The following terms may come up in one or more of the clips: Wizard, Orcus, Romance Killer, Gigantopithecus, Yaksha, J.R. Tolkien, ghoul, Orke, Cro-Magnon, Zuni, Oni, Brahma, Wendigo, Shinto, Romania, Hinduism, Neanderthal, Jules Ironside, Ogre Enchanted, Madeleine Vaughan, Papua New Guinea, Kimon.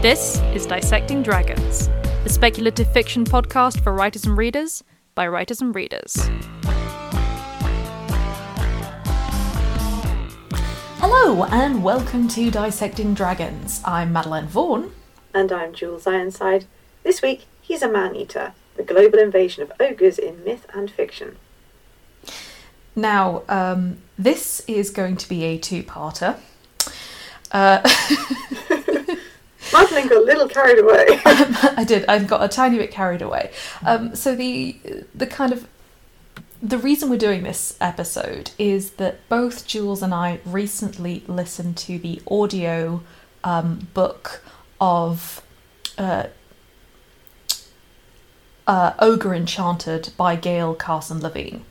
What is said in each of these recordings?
This is Dissecting Dragons, a speculative fiction podcast for writers and readers by writers and readers. Hello and welcome to Dissecting Dragons. I'm Madeleine Vaughan. And I'm Jules Ironside. This week, he's a man-eater, the global invasion of ogres in myth and fiction. Now, this is going to be a two-parter. Madeline got a little carried away. I did. I got a tiny bit carried away. So the reason we're doing this episode is that both Jules and I recently listened to the audio book of Ogre Enchanted by Gail Carson Levine,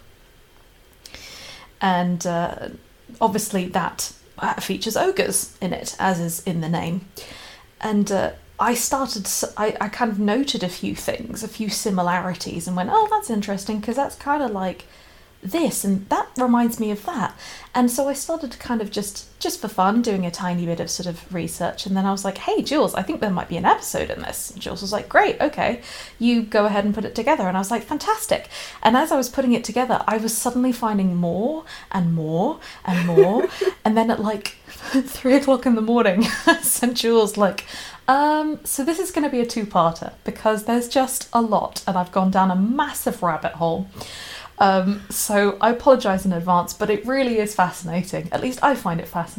and obviously that features ogres in it, as is in the name. And I kind of noted a few things, a few similarities, and went, oh, that's interesting, because that's kind of like this, and that reminds me of that. And so I started to kind of just for fun, doing a tiny bit of sort of research. And then I was like, hey, Jules, I think there might be an episode in this. And Jules was like, great, okay, you go ahead and put it together. And I was like, fantastic. And as I was putting it together, I was suddenly finding more and more and more. And then at like 3 o'clock in the morning, I sent Jules like, so this is going to be a two-parter because there's just a lot. And I've gone down a massive rabbit hole. So I apologise in advance, but it really is fascinating. At least I find it fascinating.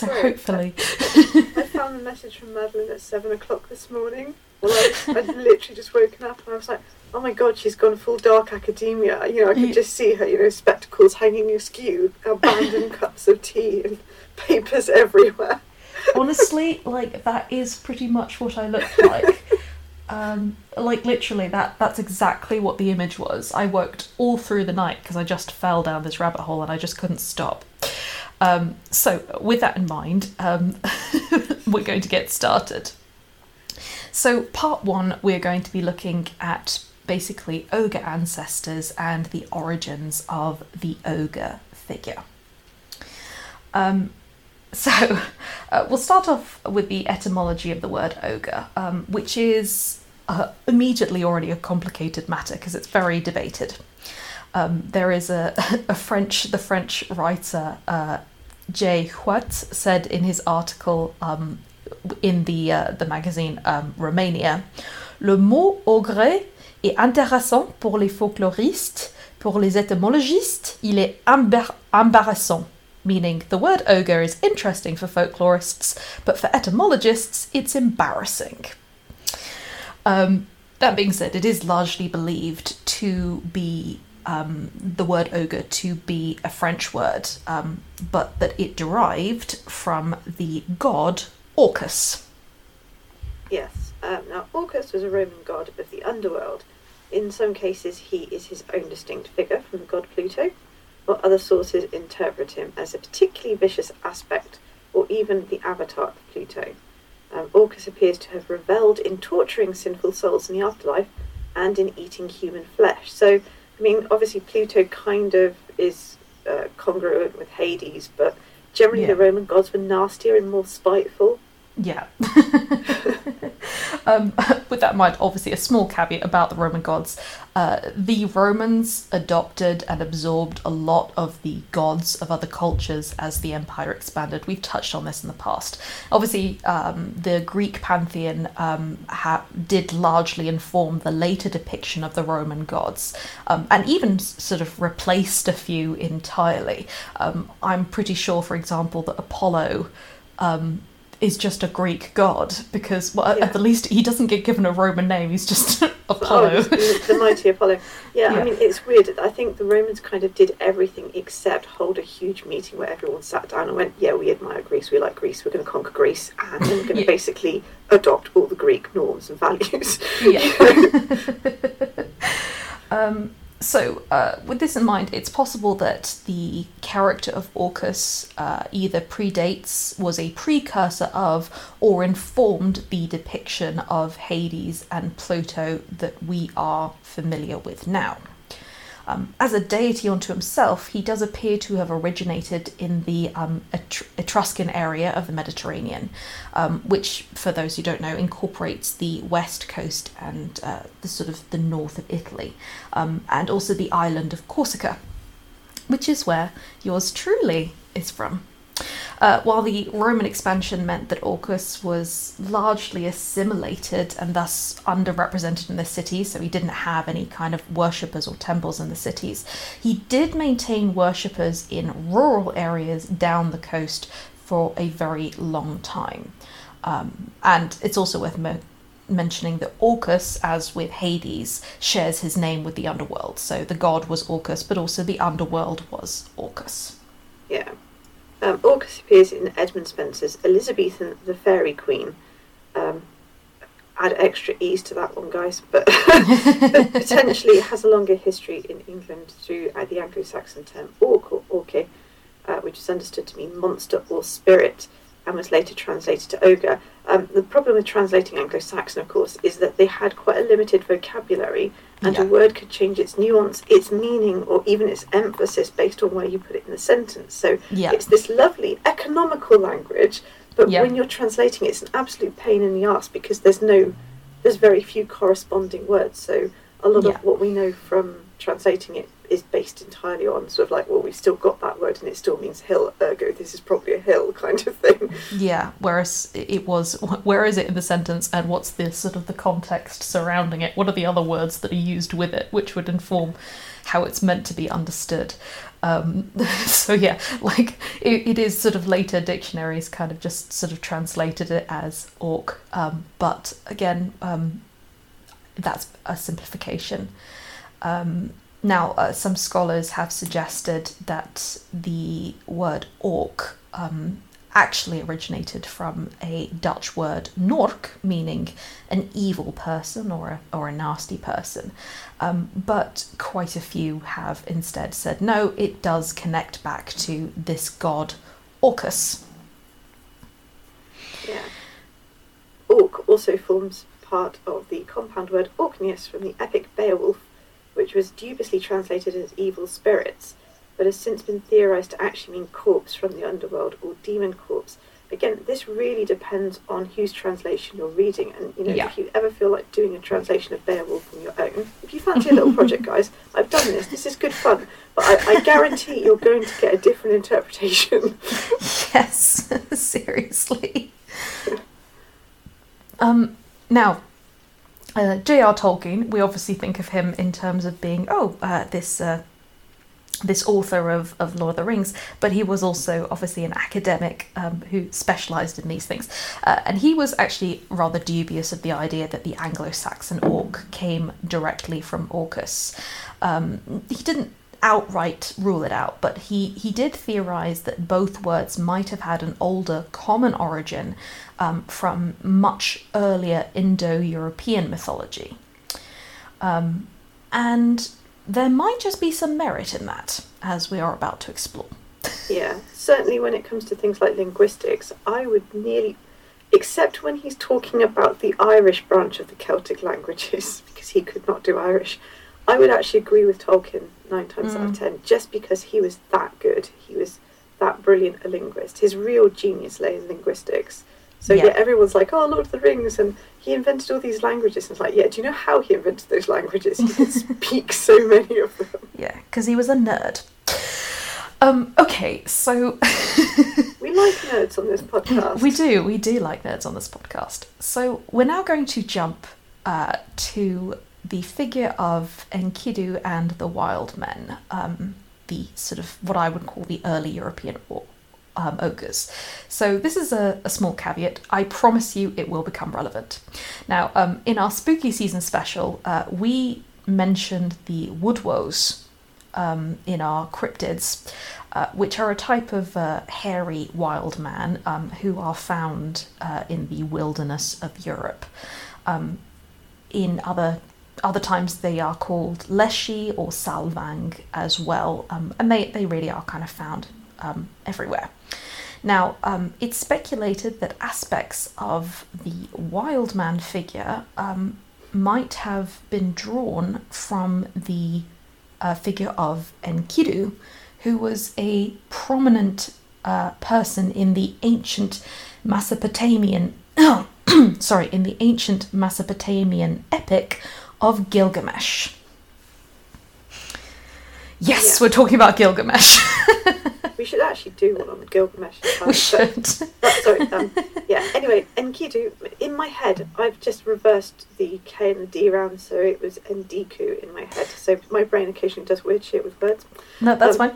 Hopefully. I found the message from Madeleine at 7 o'clock this morning. Well, I'd literally just woken up and I was like, oh my God, she's gone full dark academia. You know, I could just see her, you know, spectacles hanging askew, abandoned cups of tea and papers everywhere. Honestly, like, that is pretty much what I looked like. Like literally that's exactly what the image was. I worked all through the night because I just fell down this rabbit hole and I just couldn't stop. So with that in mind, we're going to get started. So part one, we're going to be looking at basically ogre ancestors and the origins of the ogre figure. So we'll start off with the etymology of the word ogre, which is immediately already a complicated matter because it's very debated. There is the French writer Jay Huat said in his article in the magazine Romania, le mot ogre est intéressant pour les folkloristes, pour les étymologistes, il est embarrassant. Meaning the word ogre is interesting for folklorists, but for etymologists, it's embarrassing. That being said, it is largely believed to be the word ogre to be a French word, but that it derived from the god Orcus. Yes. Now, Orcus was a Roman god of the underworld. In some cases, he is his own distinct figure from the god Pluto, or other sources interpret him as a particularly vicious aspect, or even the avatar of Pluto. Orcus appears to have revelled in torturing sinful souls in the afterlife and in eating human flesh. So, I mean, obviously Pluto kind of is congruent with Hades, but generally The Roman gods were nastier and more spiteful. Yeah. With that in mind, obviously a small caveat about the Roman gods. The Romans adopted and absorbed a lot of the gods of other cultures as the empire expanded. We've touched on this in the past. Obviously, the Greek pantheon did largely inform the later depiction of the Roman gods, and even sort of replaced a few entirely. I'm pretty sure, for example, that Apollo is just a Greek god because at the least he doesn't get given a Roman name, he's just Apollo. Oh, the mighty Apollo. Yeah, I mean, it's weird. I think the Romans kind of did everything except hold a huge meeting where everyone sat down and went, yeah, we admire Greece, we like Greece, we're going to conquer Greece, and we're going to basically adopt all the Greek norms and values. So, with this in mind, it's possible that the character of Orcus either was a precursor of, or informed the depiction of Hades and Pluto that we are familiar with now. As a deity unto himself, he does appear to have originated in the Etruscan area of the Mediterranean, which, for those who don't know, incorporates the west coast and the sort of the north of Italy, and also the island of Corsica, which is where yours truly is from. While the Roman expansion meant that Orcus was largely assimilated and thus underrepresented in the city, so he didn't have any kind of worshippers or temples in the cities, he did maintain worshippers in rural areas down the coast for a very long time. And it's also worth mentioning that Orcus, as with Hades, shares his name with the underworld. So the god was Orcus, but also the underworld was Orcus. Yeah. Orcus appears in Edmund Spenser's Elizabethan The Fairy Queen. Add extra E's to that one, guys, but, but potentially has a longer history in England through the Anglo-Saxon term Orc or Orke, which is understood to mean monster or spirit, and was later translated to ogre. The problem with translating Anglo-Saxon, of course, is that they had quite a limited vocabulary, and a word could change its nuance, its meaning, or even its emphasis based on where you put it in the sentence. So it's this lovely economical language, but when you're translating it, it's an absolute pain in the arse because there's very few corresponding words. So a lot of what we know from translating it is based entirely on sort of like, well, we've still got that word and it still means hill, ergo this is probably a hill kind of thing. Yeah, whereas it was, where is it in the sentence and what's the sort of the context surrounding it? What are the other words that are used with it, which would inform how it's meant to be understood? It is sort of later dictionaries kind of just sort of translated it as orc, but again, that's a simplification. Now, some scholars have suggested that the word orc actually originated from a Dutch word nork, meaning an evil person or a nasty person. But quite a few have instead said, no, it does connect back to this god Orcus. Yeah. Orc also forms part of the compound word Orcneus from the epic Beowulf, which was dubiously translated as evil spirits, but has since been theorised to actually mean corpse from the underworld or demon corpse. Again, this really depends on whose translation you're reading, and if you ever feel like doing a translation of Beowulf on your own, if you fancy a little project, guys, I've done this. This is good fun, but I guarantee you're going to get a different interpretation. Yes, seriously. Now. J.R. Tolkien, we obviously think of him in terms of being this author of Lord of the Rings, but he was also obviously an academic who specialised in these things. And he was actually rather dubious of the idea that the Anglo-Saxon orc came directly from Orcus. He didn't outright rule it out, but he did theorise that both words might have had an older common origin from much earlier Indo-European mythology. And there might just be some merit in that, as we are about to explore. Yeah, certainly when it comes to things like linguistics, I would nearly, except when he's talking about the Irish branch of the Celtic languages, because he could not do Irish, I would actually agree with Tolkien 9 times out of 10, just because he was that good. He was that brilliant a linguist. His real genius lay in linguistics. So everyone's like, oh, Lord of the Rings, and he invented all these languages. And it's like, yeah, do you know how he invented those languages? He could speak so many of them. Yeah, because he was a nerd. Okay, so... We like nerds on this podcast. We do like nerds on this podcast. So we're now going to jump to... the figure of Enkidu and the Wild Men, the sort of what I would call the early European ogres. So this is a small caveat. I promise you it will become relevant. Now, in our spooky season special, we mentioned the woodwows in our cryptids, which are a type of hairy wild man who are found in the wilderness of Europe. In other times they are called Leshy or Salvang as well, and they really are kind of found everywhere. Now, it's speculated that aspects of the wild man figure might have been drawn from the figure of Enkidu, who was a prominent person in the ancient Mesopotamian in the ancient Mesopotamian epic of Gilgamesh. Yes, yeah. We're talking about Gilgamesh. We should actually do one on Gilgamesh. We should. Anyway, Enkidu. In my head, I've just reversed the K and the D round, so it was Endiku in my head. So my brain occasionally does weird shit with words. No, that's fine.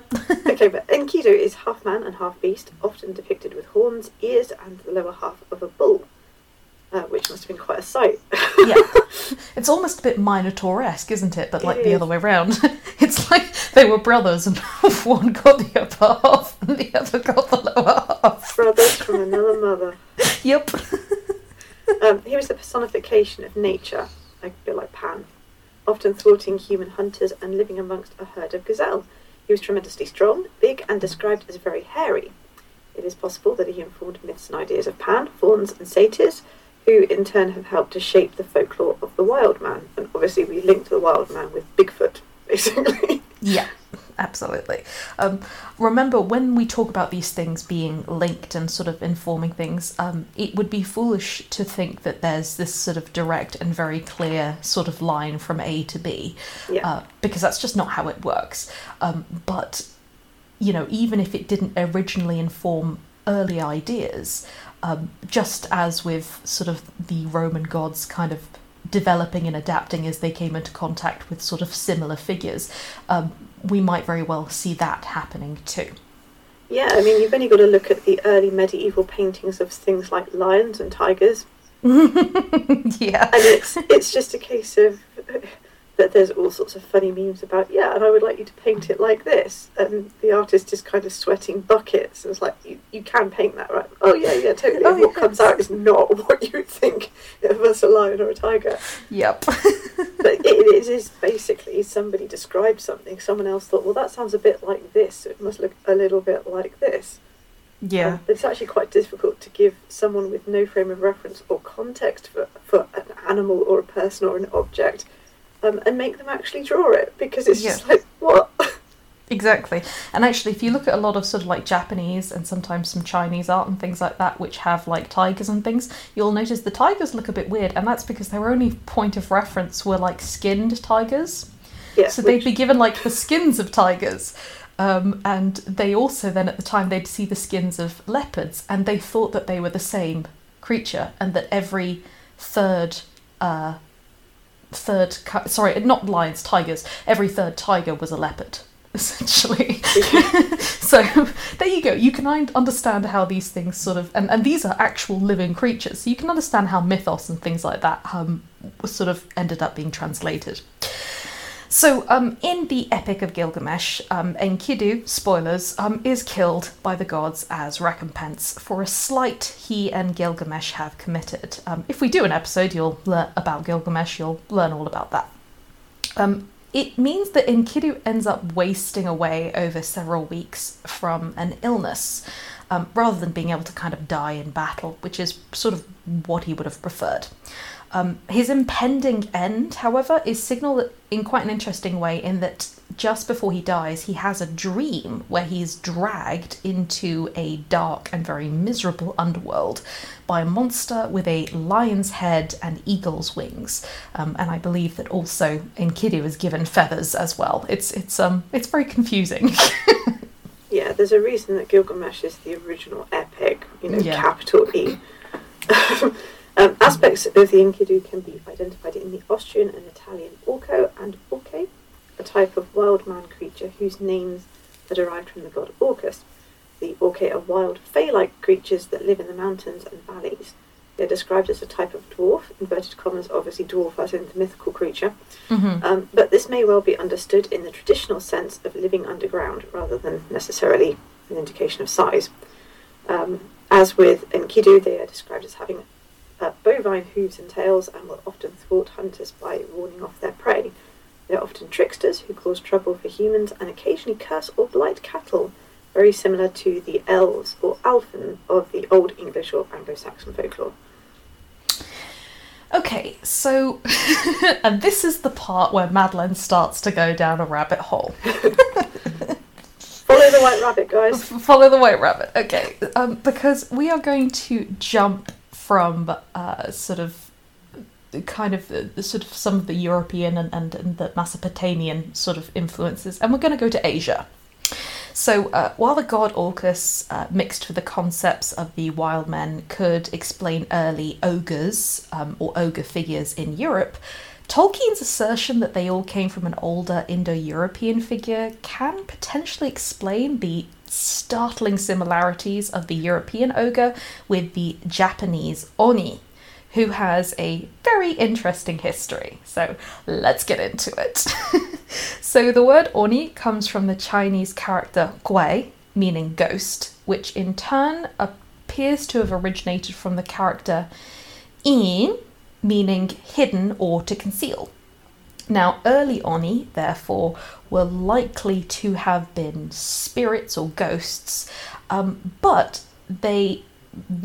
Okay, but Enkidu is half man and half beast, often depicted with horns, ears, and the lower half of a bull, which must have been quite a sight. Yeah, it's almost a bit Minotaur-esque, isn't it? But like the other way round. It's like they were brothers, and one got the upper half, and the other got the lower half. Brothers from another mother. Yep. He was the personification of nature, a bit like Pan, often thwarting human hunters and living amongst a herd of gazelle. He was tremendously strong, big, and described as very hairy. It is possible that he informed myths and ideas of Pan, fauns, and satyrs, who in turn have helped to shape the folklore of the wild man. And obviously we linked the wild man with Bigfoot, basically. Yeah, absolutely. Remember, when we talk about these things being linked and sort of informing things, it would be foolish to think that there's this sort of direct and very clear sort of line from A to B, because that's just not how it works. But, you know, even if it didn't originally inform early ideas, just as with sort of the Roman gods kind of developing and adapting as they came into contact with sort of similar figures, we might very well see that happening too. Yeah, I mean, you've only got to look at the early medieval paintings of things like lions and tigers. Yeah. And it's just a case of that there's all sorts of funny memes about, and I would like you to paint it like this. And the artist is kind of sweating buckets. It's like, you can paint that, right? Oh, yeah, totally. Oh, what comes out is not what you think of as a lion or a tiger. Yep. But it is basically somebody described something. Someone else thought, well, that sounds a bit like this, so it must look a little bit like this. Yeah. It's actually quite difficult to give someone with no frame of reference or context for an animal or a person or an object, and make them actually draw it, because it's just like, what? Exactly. And actually, if you look at a lot of sort of like Japanese and sometimes some Chinese art and things like that, which have like tigers and things, you'll notice the tigers look a bit weird, and that's because their only point of reference were like skinned tigers. Yeah, so they'd be given like the skins of tigers. And they also then at the time they'd see the skins of leopards, and they thought that they were the same creature, and that every every third tiger was a leopard, essentially. So there you go. You can understand how these things sort of, and these are actual living creatures, so you can understand how mythos and things like that sort of ended up being translated. So in the Epic of Gilgamesh, Enkidu, spoilers, is killed by the gods as recompense for a slight he and Gilgamesh have committed. If we do an episode you'll learn about Gilgamesh, you'll learn all about that. It means that Enkidu ends up wasting away over several weeks from an illness, rather than being able to kind of die in battle, which is sort of what he would have preferred. His impending end, however, is signalled in quite an interesting way, in that just before he dies, he has a dream where he's dragged into a dark and very miserable underworld by a monster with a lion's head and eagle's wings. And I believe that also Enkidu is given feathers as well. It's very confusing. Yeah, there's a reason that Gilgamesh is the original epic, capital E. Aspects of the Enkidu can be identified in the Austrian and Italian Orco and Orke, a type of wild man creature whose names are derived from the god Orcus. The Orke are wild, fey-like creatures that live in the mountains and valleys. They're described as a type of dwarf, inverted commas, obviously dwarf as in the mythical creature, but this may well be understood in the traditional sense of living underground rather than necessarily an indication of size. As with Enkidu, they are described as having bovine hooves and tails, and will often thwart hunters by warning off their prey. They're often tricksters who cause trouble for humans and occasionally curse or blight cattle, very similar to the elves or alfen of the Old English or Anglo-Saxon folklore. Okay, so and this is the part where Madeleine starts to go down a rabbit hole. Follow the white rabbit, guys. Follow the white rabbit, okay. Because we are going to jump from sort of some of the European and the Mesopotamian sort of influences, and we're going to go to Asia. So while the god Orcus mixed with the concepts of the wild men could explain early ogres or ogre figures in Europe, Tolkien's assertion that they all came from an older Indo-European figure can potentially explain the startling similarities of the European ogre with the Japanese Oni, who has a very interesting history. So let's get into it. So the word Oni comes from the Chinese character Gui, meaning ghost, which in turn appears to have originated from the character In, meaning hidden or to conceal. Now, early Oni, therefore, were likely to have been spirits or ghosts, but they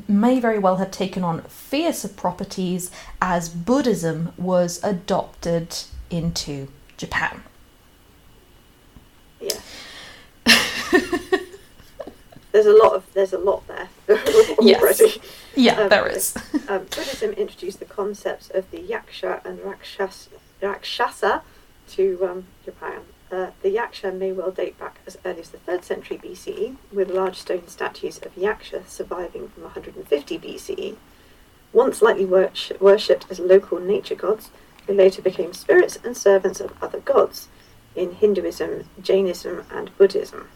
may very well have taken on fiercer properties as Buddhism was adopted into Japan. Yeah. There's a lot there. Yes. Already. Yeah, there is. Buddhism introduced the concepts of the Yaksha and Rakshasa to Japan. The Yaksha may well date back as early as the 3rd century BCE, with large stone statues of Yaksha surviving from 150 BCE. Once lightly worshipped as local nature gods, they later became spirits and servants of other gods in Hinduism, Jainism and Buddhism.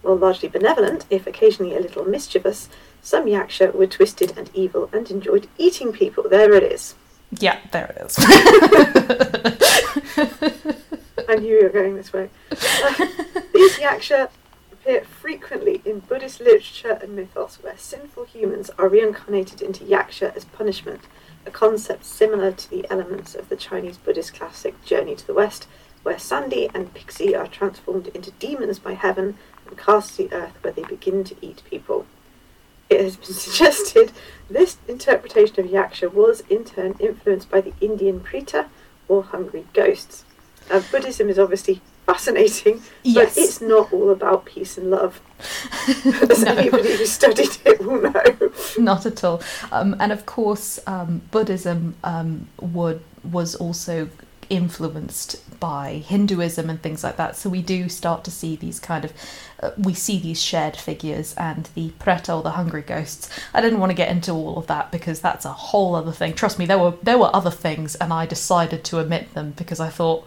While largely benevolent, if occasionally a little mischievous, some Yaksha were twisted and evil and enjoyed eating people. There it is. Yeah, there it is. I knew you were going this way. These Yaksha appear frequently in Buddhist literature and mythos, where sinful humans are reincarnated into Yaksha as punishment, a concept similar to the elements of the Chinese Buddhist classic Journey to the West, where Sandy and Pixie are transformed into demons by heaven and cast to the earth, where they begin to eat people. It has been suggested this interpretation of Yaksha was, in turn, influenced by the Indian Preta, or hungry ghosts. Buddhism is obviously fascinating, yes, but it's not all about peace and love. As no, anybody who studied it will know. Not at all. And of course, Buddhism was also influenced by Hinduism and things like that. So we do start to see these these shared figures, and the Preta, or the hungry ghosts. I didn't want to get into all of that because that's a whole other thing. Trust me, there were other things, and I decided to omit them because I thought,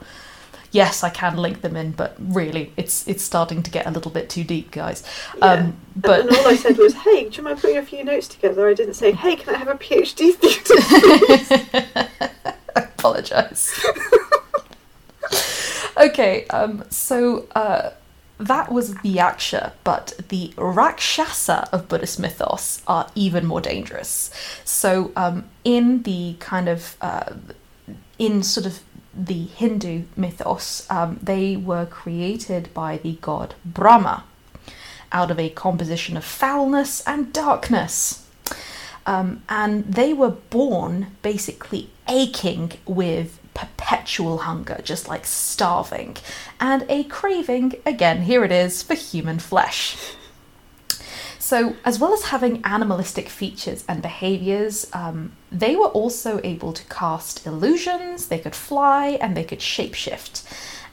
yes, I can link them in, but really, it's starting to get a little bit too deep, guys. Yeah. But and all I said was, hey, do you mind putting a few notes together? I didn't say, hey, can I have a PhD thesis? I apologise. Okay, so that was the Yaksha, but the Rakshasa of Buddhist mythos are even more dangerous. So in the Hindu mythos, they were created by the god Brahma out of a composition of foulness and darkness. And they were born basically aching with perpetual hunger, just like starving, and a craving, again, here it is, for human flesh. So as well as having animalistic features and behaviours, they were also able to cast illusions, they could fly, and they could shapeshift.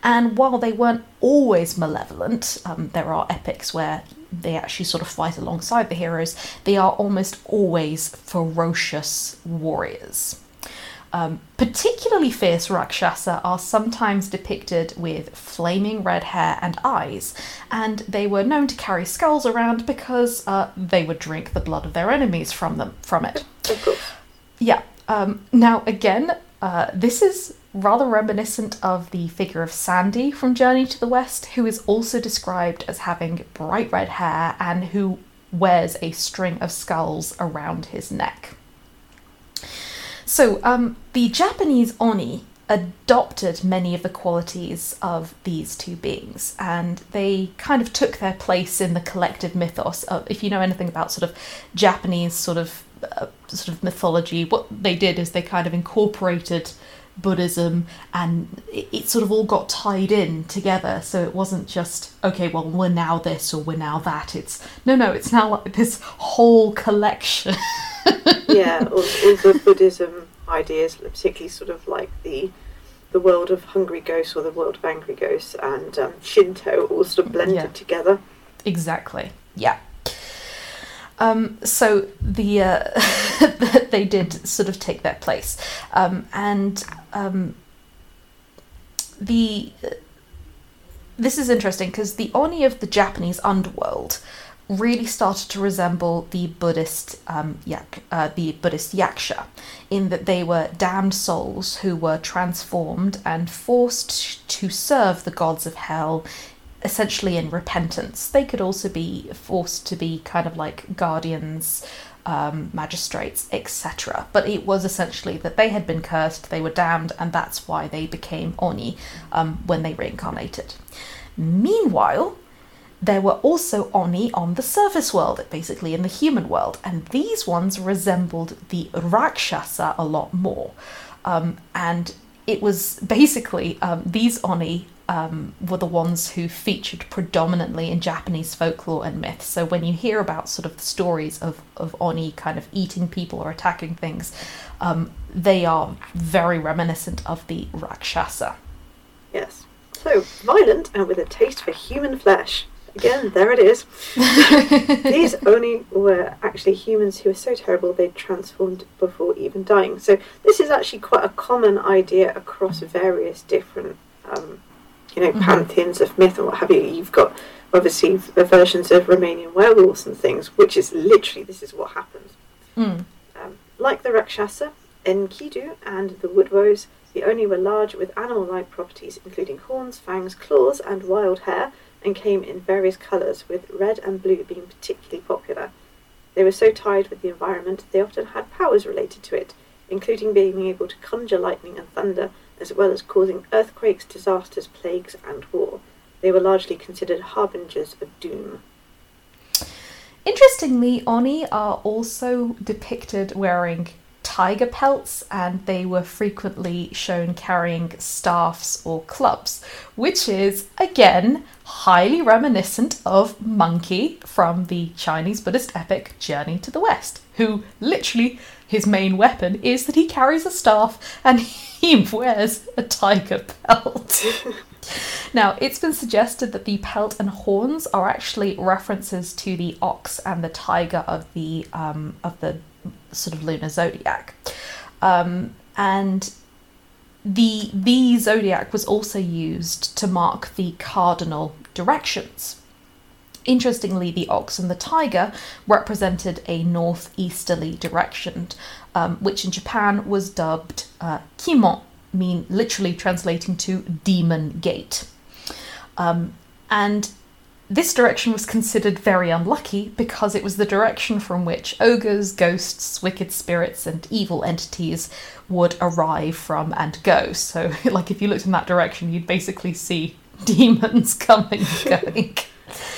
And while they weren't always malevolent, there are epics where they actually sort of fight alongside the heroes, they are almost always ferocious warriors. Particularly fierce Rakshasa are sometimes depicted with flaming red hair and eyes, and they were known to carry skulls around because they would drink the blood of their enemies from it. Yeah. Now again, this is rather reminiscent of the figure of Sandy from Journey to the West, who is also described as having bright red hair and who wears a string of skulls around his neck. So the Japanese Oni adopted many of the qualities of these two beings, and they kind of took their place in the collective mythos of, if you know anything about sort of Japanese sort of sort of mythology, what they did is they kind of incorporated Buddhism, and it sort of all got tied in together. So it wasn't just, okay, well, we're now this or we're now that. It's no, it's now like this whole collection. Yeah, all the Buddhism ideas, particularly sort of like the world of hungry ghosts or the world of angry ghosts, and Shinto, all sort of blended together. Exactly. Yeah. So the they did sort of take their place, and this is interesting because the Oni of the Japanese underworld really started to resemble the Buddhist Yaksha, in that they were damned souls who were transformed and forced to serve the gods of hell, essentially in repentance. They could also be forced to be kind of like guardians, magistrates, etc. But it was essentially that they had been cursed, they were damned, and that's why they became Oni when they reincarnated. Meanwhile, there were also Oni on the surface world, basically in the human world, and these ones resembled the Rakshasa a lot more. And it was basically these Oni were the ones who featured predominantly in Japanese folklore and myth. So when you hear about sort of the stories of Oni kind of eating people or attacking things, they are very reminiscent of the Rakshasa. Yes. So violent and with a taste for human flesh. Again, there it is. These Oni were actually humans who were so terrible they transformed before even dying. So this is actually quite a common idea across various different pantheons of myth and what have you. You've got obviously the versions of Romanian werewolves and things, which is literally, this is what happens. Mm. Like the Rakshasa, Enkidu, and the Wood Woes, the Oni were large with animal-like properties, including horns, fangs, claws, and wild hair, and came in various colours, with red and blue being particularly popular. They were so tied with the environment, they often had powers related to it, including being able to conjure lightning and thunder, as well as causing earthquakes, disasters, plagues, and war. They were largely considered harbingers of doom. Interestingly, Oni are also depicted wearing tiger pelts, and they were frequently shown carrying staffs or clubs, which is, again, highly reminiscent of Monkey from the Chinese Buddhist epic Journey to the West, who literally, his main weapon is that he carries a staff and he wears a tiger pelt. Now, it's been suggested that the pelt and horns are actually references to the ox and the tiger of the sort of lunar zodiac, and the zodiac was also used to mark the cardinal directions. Interestingly, the ox and the tiger represented a northeasterly direction, which in Japan was dubbed Kimon, literally translating to demon gate. And this direction was considered very unlucky because it was the direction from which ogres, ghosts, wicked spirits, and evil entities would arrive from and go. So, like, if you looked in that direction, you'd basically see demons coming and going.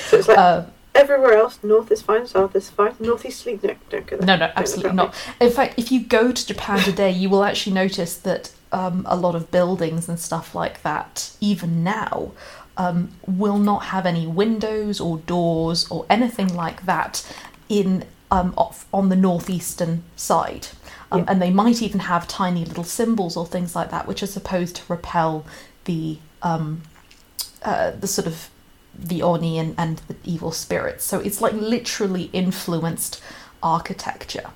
So it's like everywhere else, north is fine, south is fine, northeasterly, no, don't go there. No, absolutely not. In fact, if you go to Japan today, you will actually notice that a lot of buildings and stuff like that, even now, will not have any windows or doors or anything like that on the northeastern side. And they might even have tiny little symbols or things like that, which are supposed to repel the sort of the Oni and the evil spirits. So it's like literally influenced architecture.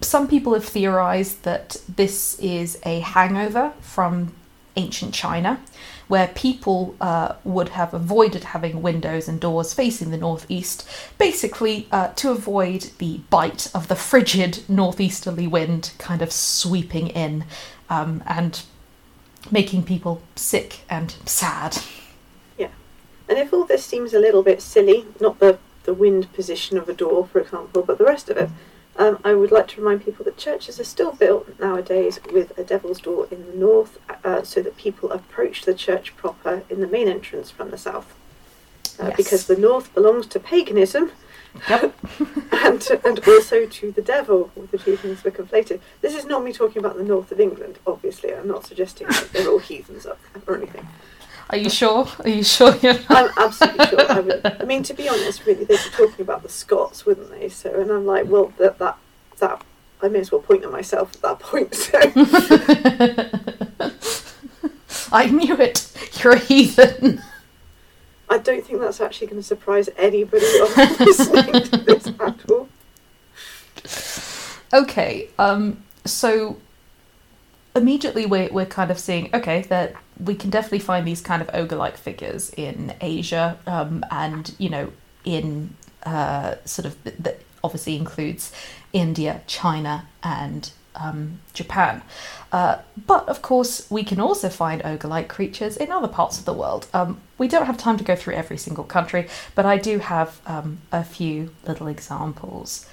Some people have theorized that this is a hangover from ancient China, where people would have avoided having windows and doors facing the northeast, basically to avoid the bite of the frigid northeasterly wind kind of sweeping in and making people sick and sad. Yeah, and if all this seems a little bit silly, not the wind position of a door, for example, but the rest of it, I would like to remind people that churches are still built nowadays with a devil's door in the north, so that people approach the church proper in the main entrance from the south. Yes. Because the north belongs to paganism, Yep. and also to the devil. The two things were conflated. This is not me talking about the north of England, obviously. I'm not suggesting that they're all heathens or anything. Are you sure? I'm absolutely sure. I mean, to be honest, really, they'd be talking about the Scots, wouldn't they? So, and I'm like, well, that I may as well point at myself at that point. So. I knew it. You're a heathen. I don't think that's actually going to surprise anybody listening to this at all. Okay, so immediately we're kind of seeing, okay, that we can definitely find these kind of ogre-like figures in Asia, and, you know, in sort of, that obviously includes India, China, and Japan. But of course we can also find ogre-like creatures in other parts of the world. We don't have time to go through every single country, but I do have a few little examples.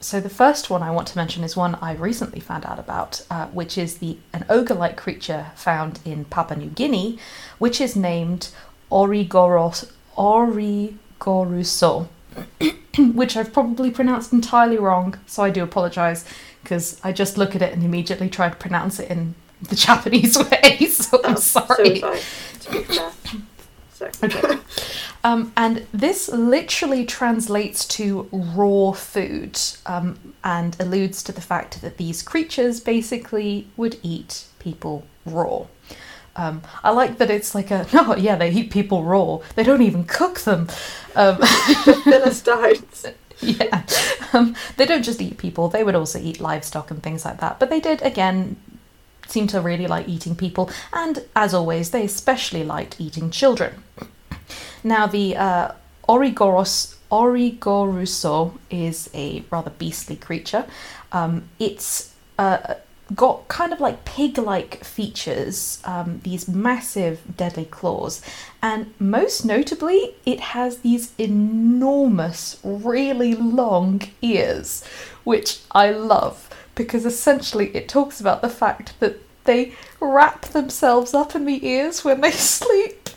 So the first one I want to mention is one I recently found out about, which is an ogre-like creature found in Papua New Guinea, which is named Origoros Origoruso, which I've probably pronounced entirely wrong, so I do apologise, because I just look at it and immediately try to pronounce it in the Japanese way, so I'm sorry. So. Okay. And this literally translates to raw food, and alludes to the fact that these creatures basically would eat people raw. I like that it's like they eat people raw. They don't even cook them. The Philistines. Yeah. They don't just eat people, they would also eat livestock and things like that. But they did, again, seem to really like eating people. And as always, they especially liked eating children. Now, the Origoruso is a rather beastly creature. It's got kind of like pig-like features, these massive deadly claws, and most notably it has these enormous, really long ears, which I love, because essentially it talks about the fact that they wrap themselves up in the ears when they sleep.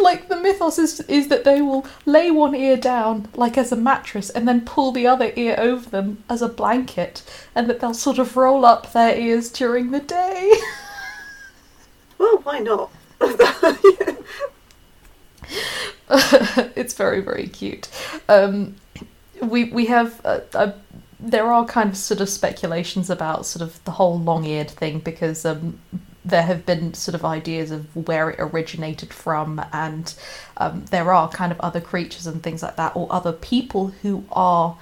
Like, the mythos is that they will lay one ear down, like, as a mattress, and then pull the other ear over them as a blanket, and that they'll sort of roll up their ears during the day. Well, why not? It's very, very cute. We have there are kind of sort of speculations about sort of the whole long-eared thing, because there have been sort of ideas of where it originated from, and there are kind of other creatures and things like that, or other people who are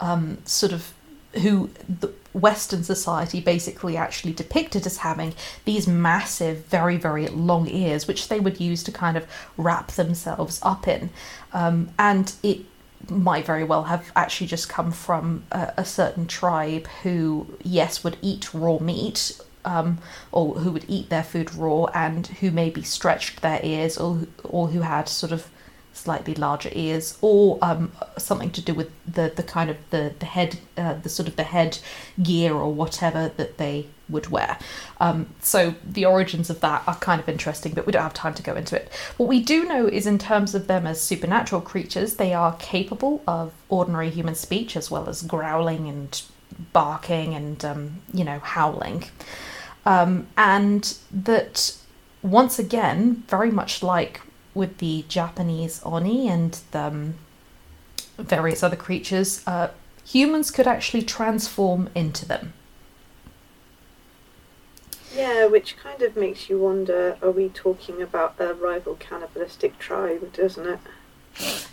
who the Western society basically actually depicted as having these massive, very, very long ears, which they would use to kind of wrap themselves up in. And it might very well have actually just come from a certain tribe who, yes, would eat raw meat, or who would eat their food raw, and who maybe stretched their ears, or who had sort of slightly larger ears, or something to do with the kind of the head, the sort of the head gear or whatever that they would wear. So the origins of that are kind of interesting, but we don't have time to go into it. What we do know is, in terms of them as supernatural creatures, they are capable of ordinary human speech, as well as growling and barking and howling. And that, once again, very much like with the Japanese Oni and various other creatures, humans could actually transform into them. Yeah, which kind of makes you wonder, are we talking about a rival cannibalistic tribe, doesn't it?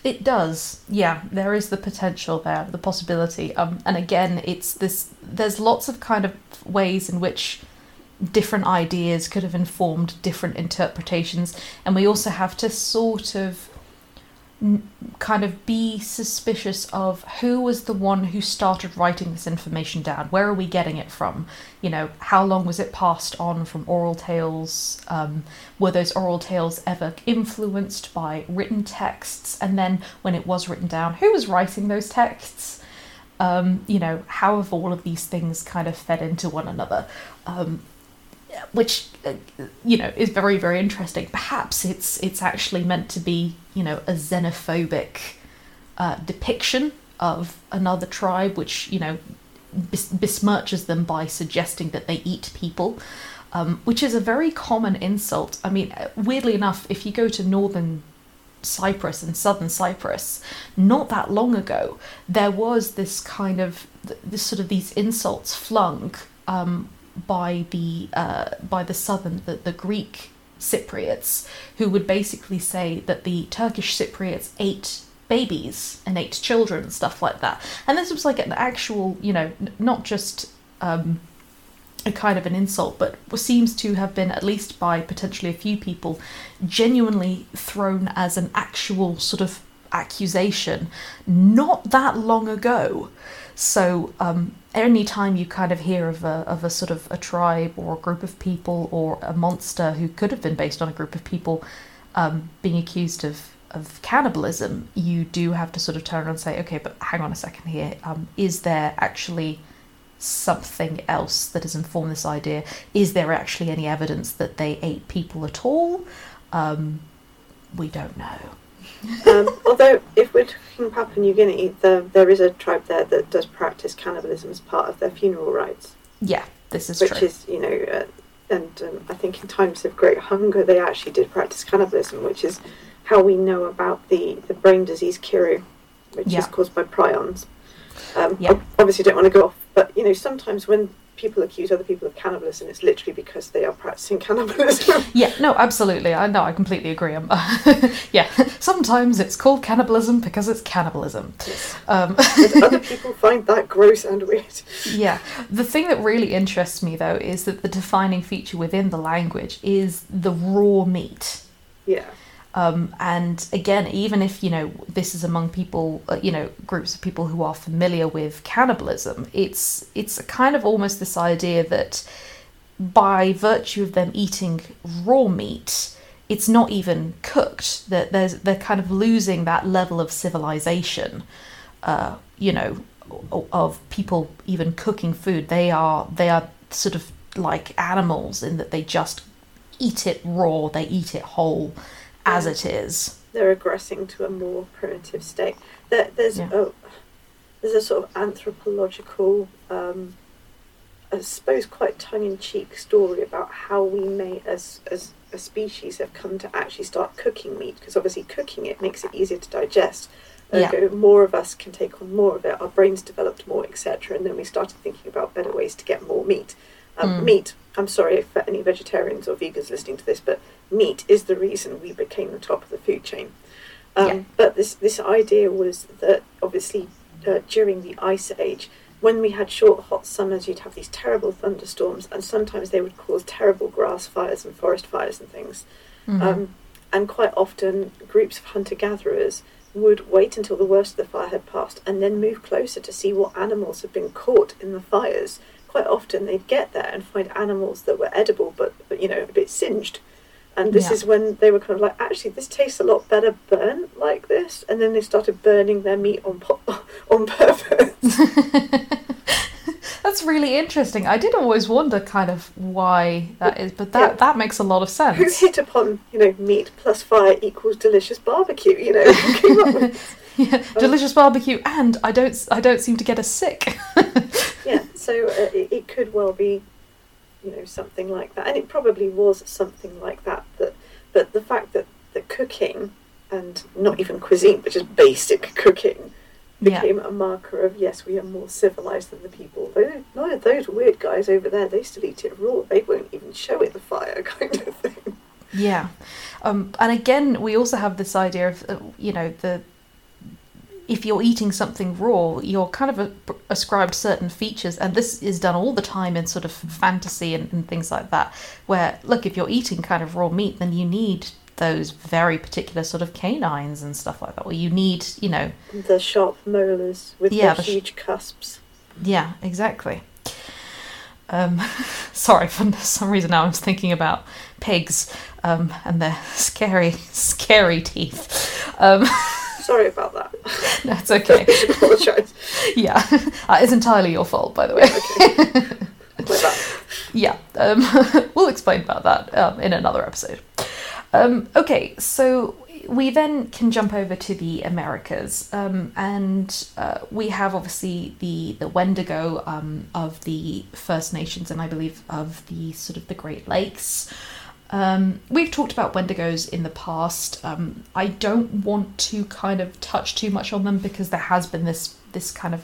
It does, yeah. There is the potential there, the possibility. And again, it's this. There's lots of kind of ways in which different ideas could have informed different interpretations, and we also have to sort of kind of be suspicious of who was the one who started writing this information down. Where are we getting it from? You know, how long was it passed on from oral tales? Were those oral tales ever influenced by written texts? And then when it was written down, who was writing those texts? How have all of these things kind of fed into one another? which, you know, is very, very interesting. Perhaps it's actually meant to be, you know, a xenophobic depiction of another tribe, which, you know, besmirches them by suggesting that they eat people, which is a very common insult. I mean, weirdly enough, if you go to northern Cyprus and southern Cyprus, not that long ago, there was this sort of these insults flung by the Greek Cypriots, who would basically say that the Turkish Cypriots ate babies and ate children and stuff like that. And this was like an actual, you know, not just a kind of an insult, but seems to have been, at least by potentially a few people, genuinely thrown as an actual sort of accusation not that long ago. So any time you kind of hear of a sort of a tribe or a group of people or a monster who could have been based on a group of people being accused of cannibalism, you do have to sort of turn around and say, okay, but hang on a second here, is there actually something else that has informed this idea? Is there actually any evidence that they ate people at all? We don't know. Although, if we're talking Papua New Guinea, there is a tribe there that does practice cannibalism as part of their funeral rites. Yeah, this is true. Which is, you know, and I think in times of great hunger, they actually did practice cannibalism, which is how we know about the brain disease Kiru, which is caused by prions. I obviously don't want to go off, but, you know, sometimes when people accuse other people of cannibalism, it's literally because they are practicing cannibalism. Yeah, no, absolutely. I completely agree. Yeah, sometimes it's called cannibalism because it's cannibalism. Yes. Other people find that gross and weird. Yeah. The thing that really interests me, though, is that the defining feature within the language is the raw meat. Yeah. And again, even if, you know, this is among people, you know, groups of people who are familiar with cannibalism, it's a kind of almost this idea that by virtue of them eating raw meat, it's not even cooked, that they're kind of losing that level of civilization, you know, of people even cooking food. They are sort of like animals in that they just eat it raw, they eat it whole. As it is, they're regressing to a more primitive state. There's a sort of anthropological, I suppose, quite tongue-in-cheek story about how we may, as a species, have come to actually start cooking meat, because obviously cooking it makes it easier to digest. More of us can take on more of it. Our brains developed more, etc., and then we started thinking about better ways to get more meat. Meat. I'm sorry for any vegetarians or vegans listening to this, but meat is the reason we became the top of the food chain. But this idea was that obviously during the Ice Age, when we had short, hot summers, you'd have these terrible thunderstorms, and sometimes they would cause terrible grass fires and forest fires and things. Mm-hmm. And quite often, groups of hunter-gatherers would wait until the worst of the fire had passed and then move closer to see what animals had been caught in the fires. Quite often they'd get there and find animals that were edible but you know, a bit singed, and this is when they were kind of like, actually this tastes a lot better burnt like this, and then they started burning their meat on purpose. That's really interesting. I did always wonder kind of why that is, but that makes a lot of sense. Who hit upon, you know, meat plus fire equals delicious barbecue, you know, who came up with delicious barbecue, and I don't seem to get as sick. So it could well be, you know, something like that, and it probably was something like that. But the fact that the cooking, and not even cuisine, but just basic cooking, became a marker of, yes, we are more civilized than the people. None of those weird guys over there, they still eat it raw. They won't even show it the fire, kind of thing. Yeah, and again, we also have this idea of, you know, if you're eating something raw, you're kind of ascribed certain features, and this is done all the time in sort of fantasy and things like that, where, look, if you're eating kind of raw meat, then you need those very particular sort of canines and stuff like that, or you need, you know... the sharp molars with the huge cusps. Yeah, exactly. Sorry, for some reason now I was thinking about pigs and their scary, scary teeth. Sorry about that. That's okay. I apologise. Yeah, it's entirely your fault, by the way. Yeah, okay. Yeah, we'll explain about that in another episode. Okay, so we then can jump over to the Americas, and we have obviously the Wendigo of the First Nations, and I believe of the sort of the Great Lakes. We've talked about Wendigos in the past. I don't want to kind of touch too much on them because there has been this kind of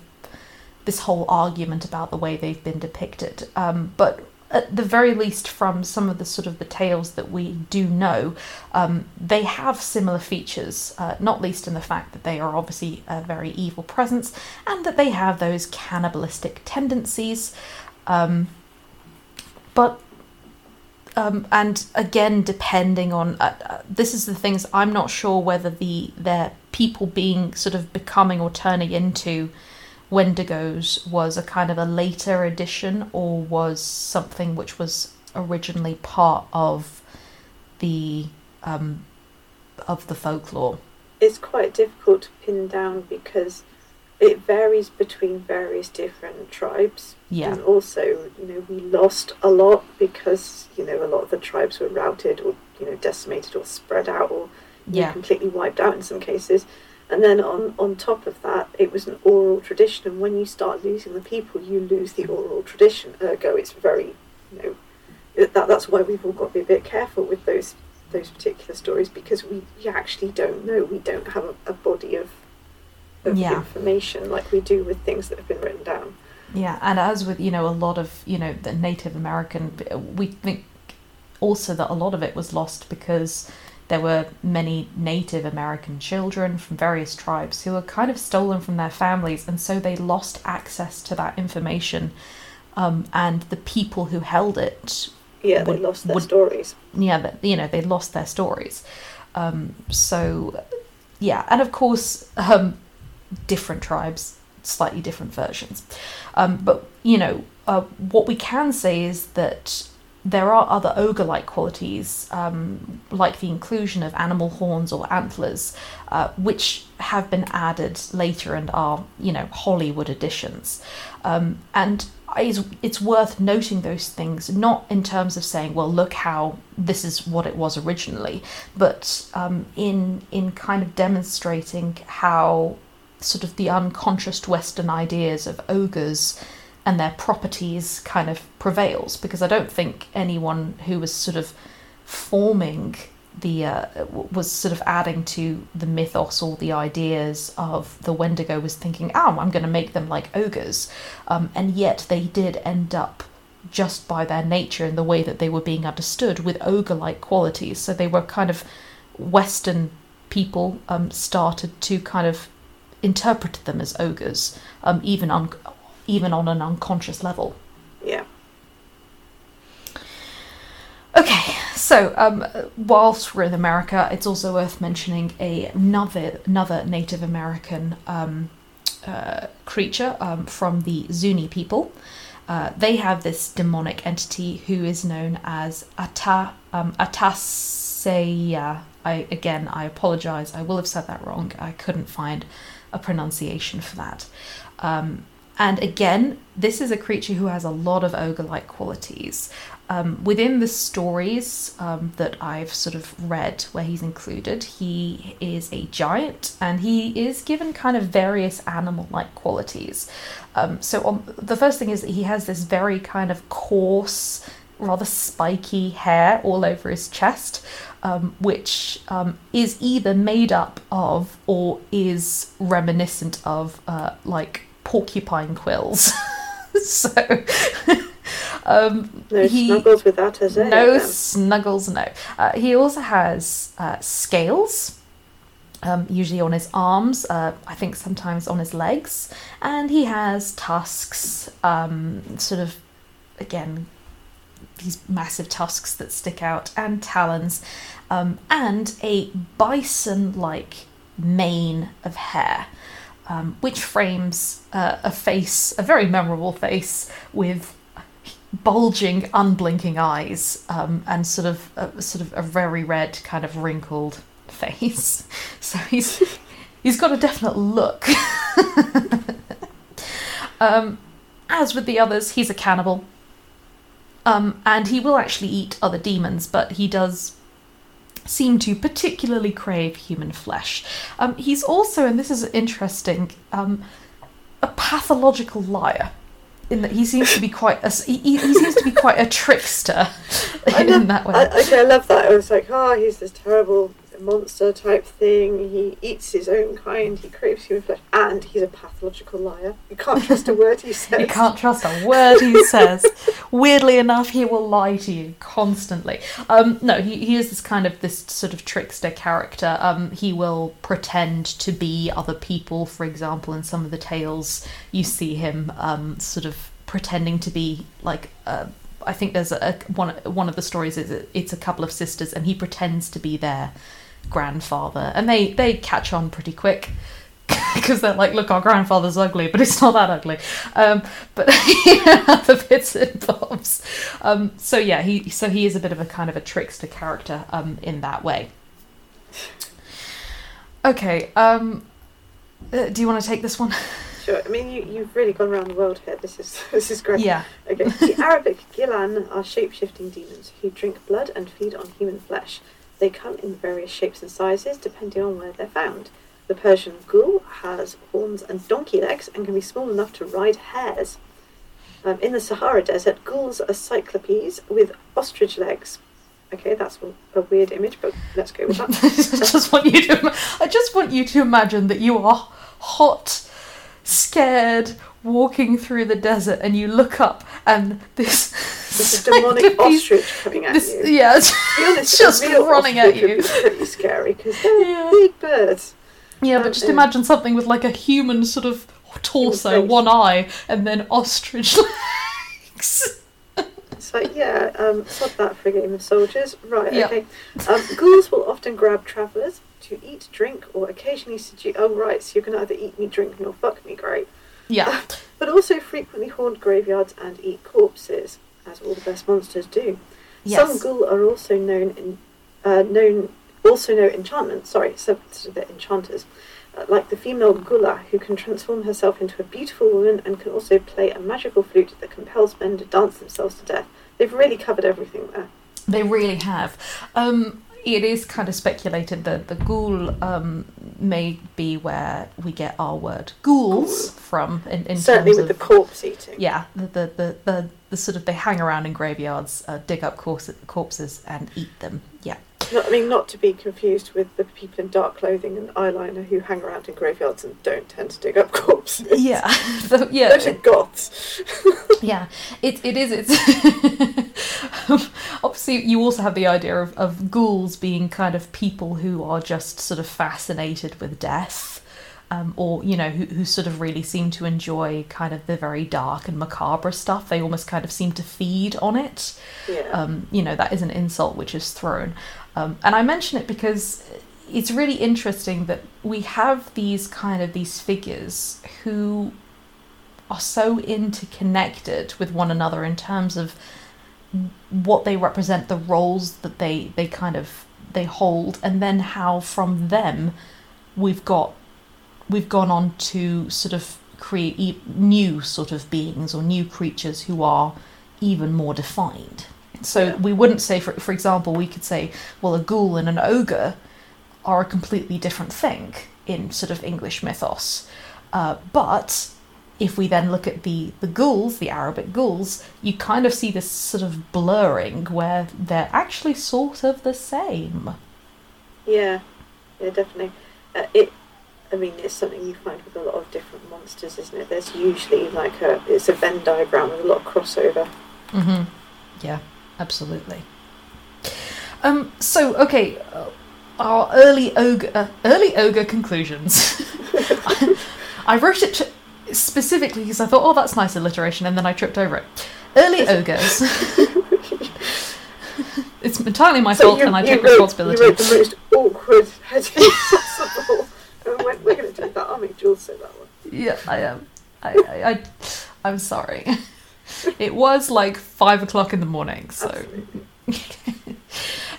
this whole argument about the way they've been depicted. But at the very least, from some of the sort of the tales that we do know, they have similar features, not least in the fact that they are obviously a very evil presence and that they have those cannibalistic tendencies. And again, depending on this is the things I'm not sure whether their people being sort of becoming or turning into Wendigos was a kind of a later addition or was something which was originally part of the folklore. It's quite difficult to pin down because it varies between various different tribes. Yeah. And also, we lost a lot because, a lot of the tribes were routed or, decimated or spread out or completely wiped out in some cases. And then on top of that, it was an oral tradition. And when you start losing the people, you lose the oral tradition. Ergo, it's very, that's why we've all got to be a bit careful with those particular stories because we actually don't know. We don't have a body of information like we do with things that have been written down. Yeah, and as with, a lot of, the Native American, we think also that a lot of it was lost because there were many Native American children from various tribes who were kind of stolen from their families, and so they lost access to that information, and the people who held it... Yeah, they lost their stories. Yeah, they lost their stories. And of course, different tribes, slightly different versions. But what we can say is that there are other ogre-like qualities, like the inclusion of animal horns or antlers, which have been added later and are, Hollywood additions. And it's worth noting those things, not in terms of saying, well, look how this is what it was originally, but in kind of demonstrating how sort of the unconscious Western ideas of ogres and their properties kind of prevails, because I don't think anyone who was sort of forming was sort of adding to the mythos or the ideas of the Wendigo was thinking, I'm going to make them like ogres. And yet they did end up, just by their nature and the way that they were being understood, with ogre-like qualities. So they were kind of Western people started to kind of interpret them as ogres, even on an unconscious level. Yeah. Okay, so whilst we're in America, it's also worth mentioning another Native American creature from the Zuni people. They have this demonic entity who is known as Ata Atasaya. I apologise. I will have said that wrong. I couldn't find a pronunciation for that. And again, this is a creature who has a lot of ogre-like qualities. Within the stories that I've sort of read where he's included, he is a giant and he is given kind of various animal-like qualities. The first thing is that he has this very kind of coarse, rather spiky hair all over his chest, which is either made up of or is reminiscent of like porcupine quills. So snuggles with that, is it? No snuggles, no. He also has scales, usually on his arms, I think sometimes on his legs, and he has tusks, sort of, again, these massive tusks that stick out, and talons, and a bison-like mane of hair, which frames a very memorable face with bulging, unblinking eyes, and sort of a very red, kind of wrinkled face. So he's got a definite look. As with the others, he's a cannibal. And he will actually eat other demons, but he does seem to particularly crave human flesh. He's also, and this is interesting, a pathological liar, in that he seems to be quite a, he seems to be quite a trickster in that way. I love that. I was like, oh, he's this terrible monster type thing. He eats his own kind. He craves human flesh, and he's a pathological liar. You can't trust a word he says. You can't trust a word he says. Weirdly enough, he will lie to you constantly. No, he is this sort of trickster character. He will pretend to be other people. For example, in some of the tales, you see him sort of pretending to be like. I think there's one of the stories is it's a couple of sisters, and he pretends to be their grandfather, and they catch on pretty quick because they're like, look, our grandfather's ugly, but it's not that ugly, but the bits and bobs. So yeah, he is a bit of a kind of a trickster character in that way. Okay, do you want to take this one? Sure. I mean, you've really gone around the world here. This is great. Yeah. Okay. The Arabic Gilan are shape-shifting demons who drink blood and feed on human flesh. They come in various shapes and sizes, depending on where they're found. The Persian ghoul has horns and donkey legs and can be small enough to ride hares. In the Sahara Desert, ghouls are cyclopes with ostrich legs. Okay, that's a weird image, but let's go with that. I just want you to imagine that you are hot, scared, walking through the desert, and you look up, and this demonic ostrich coming at you. Yeah, it's just running at you. It's pretty scary because they're big birds. Yeah, but just imagine something with like a human sort of torso, one eye, and then ostrich legs. So yeah, sod that for a game of soldiers, right? Yeah. Okay, ghouls will often grab travellers to eat, drink, or occasionally seduce. Oh, right, so you can either eat me, drink me, or fuck me, great. Yeah. But also frequently haunt graveyards and eat corpses, as all the best monsters do. Yes. Some ghoul are also known enchantments, so they're enchanters, like the female Gula, who can transform herself into a beautiful woman and can also play a magical flute that compels men to dance themselves to death. They've really covered everything there. They really have. It is kind of speculated that the ghoul may be where we get our word ghouls from. In certainly terms with of, the corpse eating. Yeah, the sort of, they hang around in graveyards, dig up corpses and eat them, yeah. Not to be confused with the people in dark clothing and eyeliner who hang around in graveyards and don't tend to dig up corpses. Yeah. Those are goths. Yeah. It's obviously, you also have the idea of ghouls being kind of people who are just sort of fascinated with death, or, you know, who sort of really seem to enjoy kind of the very dark and macabre stuff. They almost kind of seem to feed on it. Yeah. You know, that is an insult which is thrown. And I mention it because it's really interesting that we have these figures who are so interconnected with one another in terms of what they represent, the roles that they hold, and then how from them we've gone on to sort of create new sort of beings or new creatures who are even more defined. So we wouldn't say, for example, we could say, well, a ghoul and an ogre are a completely different thing in sort of English mythos. But if we then look at the ghouls, the Arabic ghouls, you kind of see this sort of blurring where they're actually sort of the same. Yeah, yeah, definitely. It's something you find with a lot of different monsters, isn't it? There's usually it's a Venn diagram with a lot of crossover. Mm-hmm. Yeah, absolutely. So, okay, our early ogre conclusions. I wrote it specifically because I thought, oh, that's nice alliteration, and then I tripped over it. Early ogres. It's entirely my fault, and I take responsibility. You wrote the most awkward heading possible. We're going to do that. I'll make Jules say that one. Yeah, I am. I'm sorry. It was like 5:00 in the morning, so.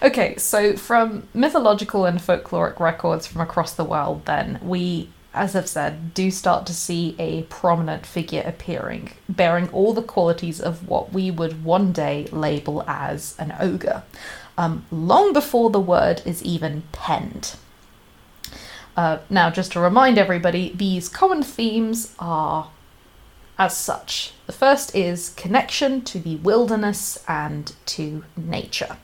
Okay, so from mythological and folkloric records from across the world, then, we as I've said, do start to see a prominent figure appearing, bearing all the qualities of what we would one day label as an ogre, long before the word is even penned. Now, just to remind everybody, these common themes are as such. The first is connection to the wilderness and to nature.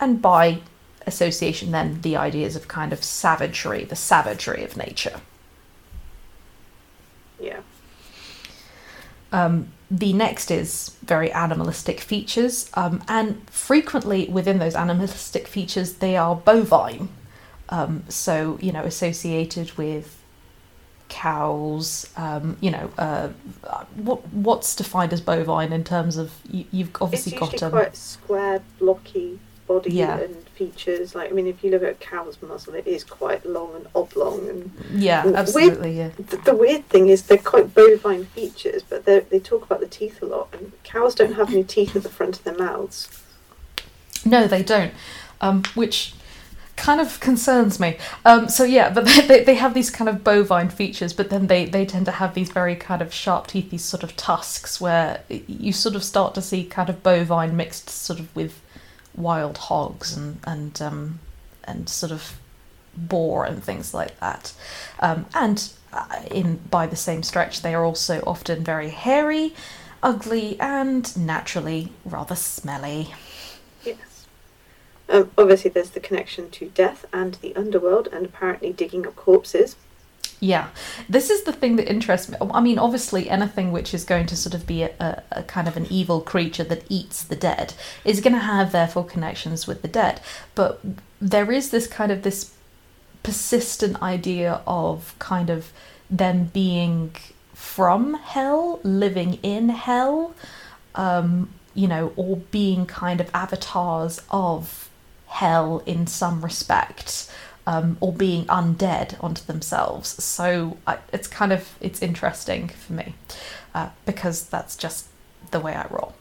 And by association, then, the ideas of kind of savagery, the savagery of nature. Yeah. The next is very animalistic features, and frequently within those animalistic features, they are bovine. So, you know, associated with cows, what's defined as bovine in terms of, you've obviously got... It's usually quite square, blocky body and features. Like, I mean, if you look at a cow's muscle, it is quite long and oblong. And yeah, absolutely, weird, yeah. The weird thing is they're quite bovine features, but they talk about the teeth a lot. And cows don't have any teeth at the front of their mouths. No, they don't, which... kind of concerns me. So yeah, but they have these kind of bovine features, but then they tend to have these very kind of sharp teeth, these sort of tusks, where you sort of start to see kind of bovine mixed sort of with wild hogs and sort of boar and things like that. And by the same stretch, they are also often very hairy, ugly, and naturally rather smelly. Obviously, there's the connection to death and the underworld, and apparently digging up corpses. Yeah, this is the thing that interests me. I mean, obviously, anything which is going to sort of be a kind of an evil creature that eats the dead is going to have, therefore, connections with the dead. But there is this kind of this persistent idea of kind of them being from hell, living in hell, you know, or being kind of avatars of hell in some respect, or being undead onto themselves. So it's interesting for me, because that's just the way I roll.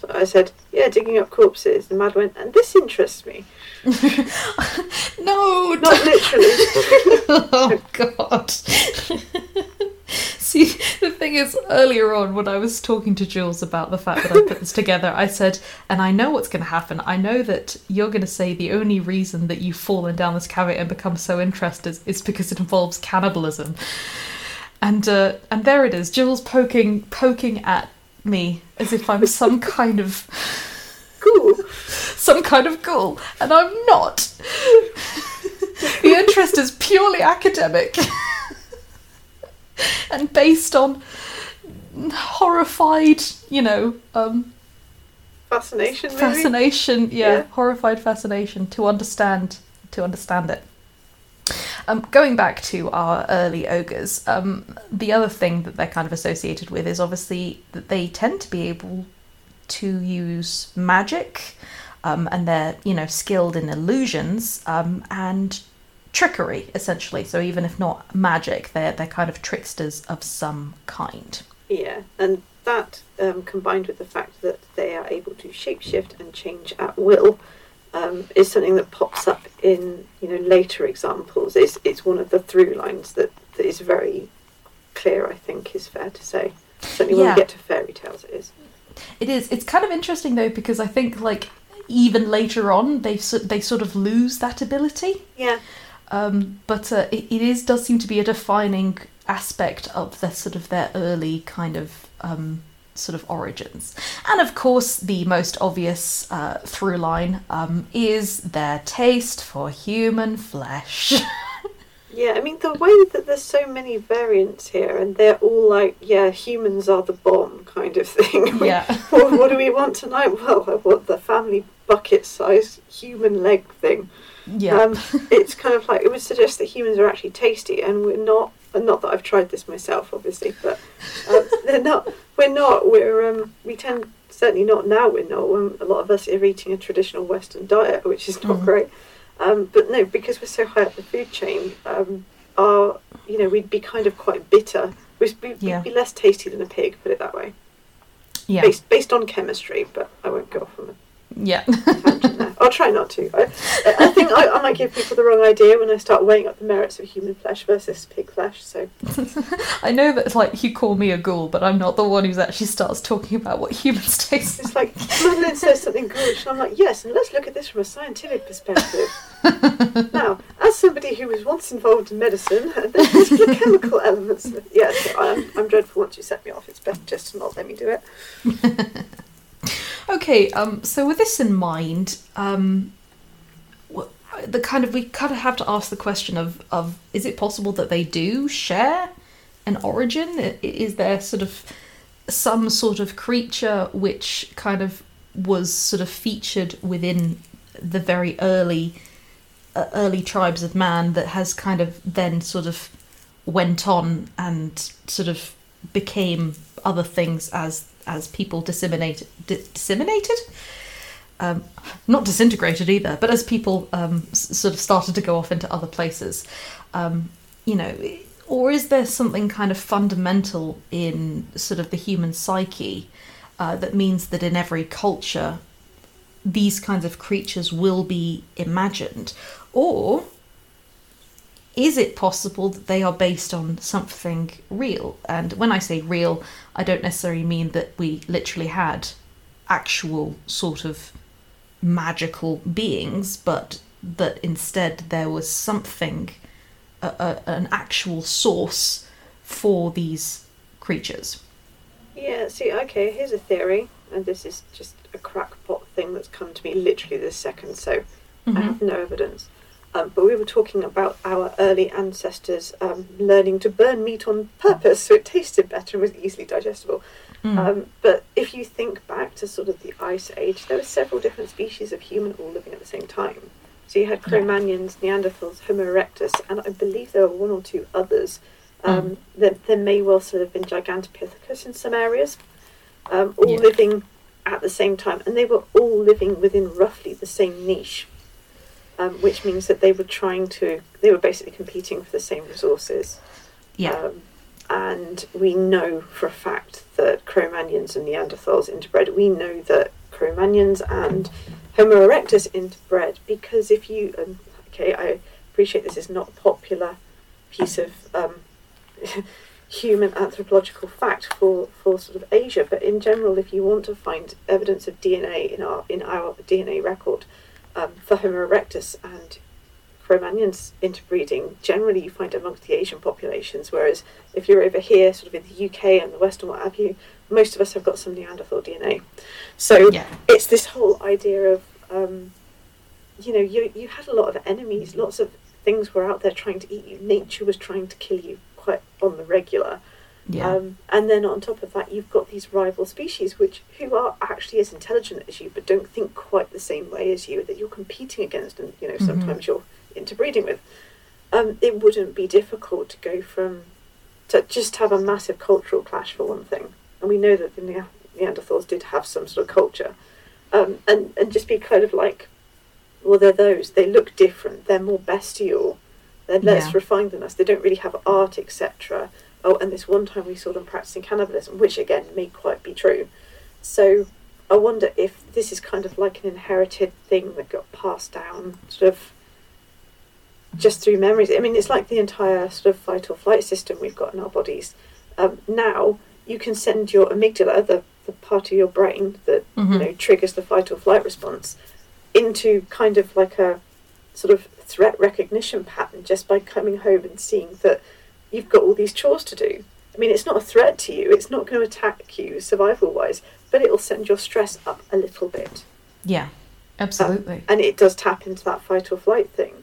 So I said, yeah, digging up corpses. The Mad went, and this interests me. No, not literally. Oh God. See, the thing is, earlier on when I was talking to Jules about the fact that I put this together, I said, and I know what's going to happen. I know that you're going to say the only reason that you've fallen down this cavity and become so interested is because it involves cannibalism. And there it is, Jules poking at me as if I'm some kind of ghoul. Some kind of ghoul, and I'm not. The interest is purely academic. And based on horrified, you know... fascination, maybe? Fascination, yeah. Horrified fascination to understand it. Going back to our early ogres, the other thing that they're kind of associated with is obviously that they tend to be able to use magic, and they're, you know, skilled in illusions, and... trickery, essentially. So even if not magic, they're kind of tricksters of some kind. Yeah, and that, combined with the fact that they are able to shapeshift and change at will, is something that pops up in, you know, later examples. It's one of the through lines that is very clear, I think, is fair to say. Certainly when we get to fairy tales, it is. It is. It's kind of interesting, though, because I think, like, even later on, they sort of lose that ability. Yeah. But it does seem to be a defining aspect of the sort of their early kind of sort of origins. And of course, the most obvious through line is their taste for human flesh. Yeah, I mean, the way that there's so many variants here, and they're all like, yeah, humans are the bomb kind of thing. Yeah. What do we want tonight? Well, I want the family bucket-sized human leg thing. Yeah, it's kind of like, it would suggest that humans are actually tasty, and we're not. And not that I've tried this myself, obviously, but they're not. We're not. We tend, certainly not now. We're not. A lot of us are eating a traditional Western diet, which is not great. But no, because we're so high up the food chain, we'd be kind of quite bitter. We'd be less tasty than a pig, put it that way. Yeah, based on chemistry, but I won't go off on it. Yeah. I'll try not to. I think I might give people the wrong idea when I start weighing up the merits of human flesh versus pig flesh, so... I know that, like, you call me a ghoul, but I'm not the one who actually starts talking about what humans taste it's like. It's like, Madeleine says something ghoulish, and I'm like, yes, and let's look at this from a scientific perspective. Now, as somebody who was once involved in medicine, there's the chemical elements. Yes, I'm dreadful once you set me off. It's better just to not let me do it. Okay, so with this in mind, we kind of have to ask the question of is it possible that they do share an origin? Is there sort of some sort of creature which kind of was sort of featured within the very early tribes of man that has kind of then sort of went on and sort of became other things as people disseminated? Not disintegrated either, but as people sort of started to go off into other places. Or is there something kind of fundamental in sort of the human psyche that means that in every culture these kinds of creatures will be imagined? Or is it possible that they are based on something real? And when I say real, I don't necessarily mean that we literally had actual sort of magical beings, but that instead there was something, an actual source for these creatures. Yeah, see, okay, here's a theory, and this is just a crackpot thing that's come to me literally this second, so I have no evidence. But we were talking about our early ancestors learning to burn meat on purpose so it tasted better and was easily digestible. But if you think back to sort of the Ice Age, there were several different species of human all living at the same time. So you had Cro-Magnons, Neanderthals, Homo erectus, and I believe there were one or two others. There may well sort of have been Gigantopithecus in some areas, all living at the same time. And they were all living within roughly the same niche. Which means that they were basically competing for the same resources. Yeah. And we know for a fact that Cro-Magnons and Neanderthals interbred. We know that Cro-Magnons and Homo erectus interbred because if you... okay, I appreciate this is not a popular piece of human anthropological fact for sort of Asia, but in general, if you want to find evidence of DNA in our DNA record... for Homo erectus and Cro-Magnons interbreeding, generally you find it amongst the Asian populations, whereas if you're over here, sort of in the UK and the West and what have you, most of us have got some Neanderthal DNA. So it's this whole idea of, you had a lot of enemies, lots of things were out there trying to eat you, nature was trying to kill you quite on the regular. Yeah. And then on top of that, you've got these rival species who are actually as intelligent as you, but don't think quite the same way as you, that you're competing against and, sometimes you're interbreeding with. It wouldn't be difficult to go from... to just have a massive cultural clash for one thing. And we know that the Neanderthals did have some sort of culture. And just be kind of like, well, they're those. They look different. They're more bestial. They're less refined than us. They don't really have art, etc. Oh, and this one time we saw them practicing cannibalism, which again may quite be true. So I wonder if this is kind of like an inherited thing that got passed down sort of just through memories. I mean, it's like the entire sort of fight or flight system we've got in our bodies. Now you can send your amygdala, the part of your brain that triggers the fight or flight response, into kind of like a sort of threat recognition pattern just by coming home and seeing that you've got all these chores to do. I mean, it's not a threat to you. It's not going to attack you survival-wise, but it'll send your stress up a little bit. Yeah, absolutely. And it does tap into that fight or flight thing.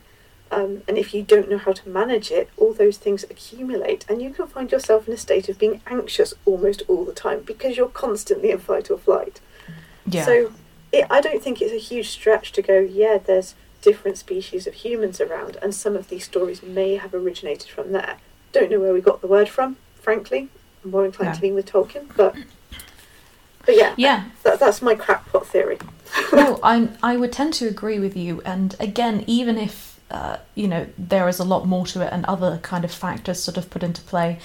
And if you don't know how to manage it, all those things accumulate, and you can find yourself in a state of being anxious almost all the time because you're constantly in fight or flight. Yeah. So I don't think it's a huge stretch to go, there's different species of humans around, and some of these stories may have originated from there. Don't know where we got the word from, frankly. I'm more inclined to lean with Tolkien, but that's my crackpot theory. No, I would tend to agree with you. And again, even if there is a lot more to it and other kind of factors sort of put into play,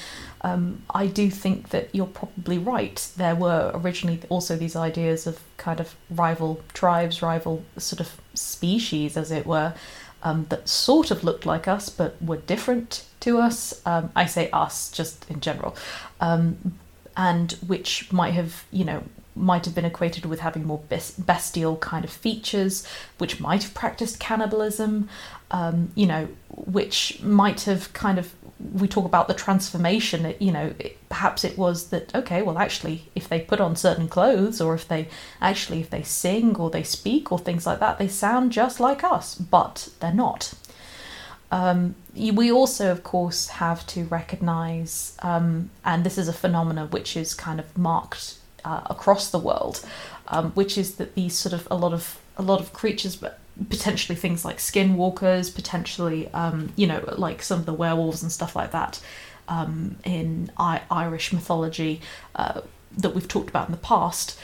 I do think that you're probably right. There were originally also these ideas of kind of rival tribes, rival sort of species, as it were, that sort of looked like us but were different to us. I say us just in general, and which might have been equated with having more bestial kind of features, which might have practiced cannibalism, which might have kind of, we talk about the transformation, perhaps it was that, okay, well, actually, if they put on certain clothes, or if they sing or they speak or things like that, they sound just like us, but they're not. We also, of course, have to recognise, and this is a phenomenon which is kind of marked across the world, which is that these sort of a lot of creatures, but potentially things like skinwalkers, potentially like some of the werewolves and stuff like that, in Irish mythology that we've talked about in the past,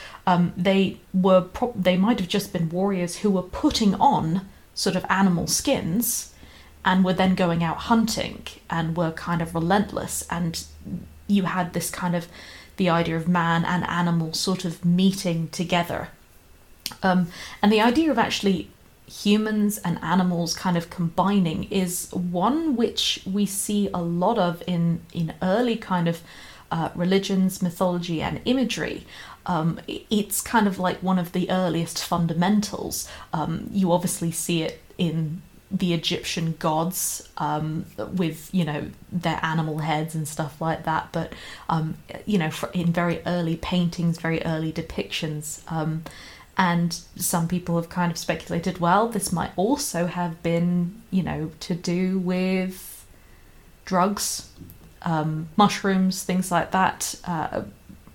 they might have just been warriors who were putting on sort of animal skins, and were then going out hunting and were kind of relentless, and you had this kind of the idea of man and animal sort of meeting together. And the idea of actually humans and animals kind of combining is one which we see a lot of in early kind of religions, mythology and imagery. It's kind of like one of the earliest fundamentals. You obviously see it in the Egyptian gods with their animal heads and stuff like that, but in very early paintings, very early depictions, and some people have kind of speculated, well, this might also have been to do with drugs, mushrooms, things like that,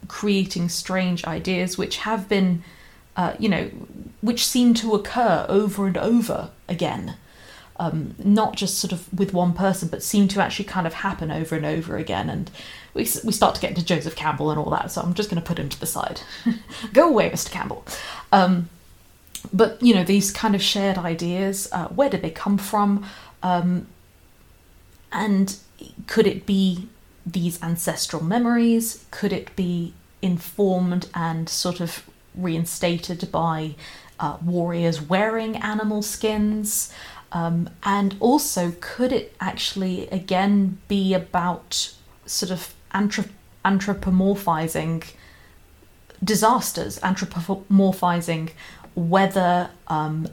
creating strange ideas which have been which seem to occur over and over again. Not just sort of with one person, but seem to actually kind of happen over and over again. And we start to get into Joseph Campbell and all that, so I'm just going to put him to the side. Go away, Mr. Campbell. But, these kind of shared ideas, where did they come from? And could it be these ancestral memories? Could it be informed and sort of reinstated by warriors wearing animal skins? And also, could it actually, again, be about sort of anthropomorphizing disasters, anthropomorphizing weather and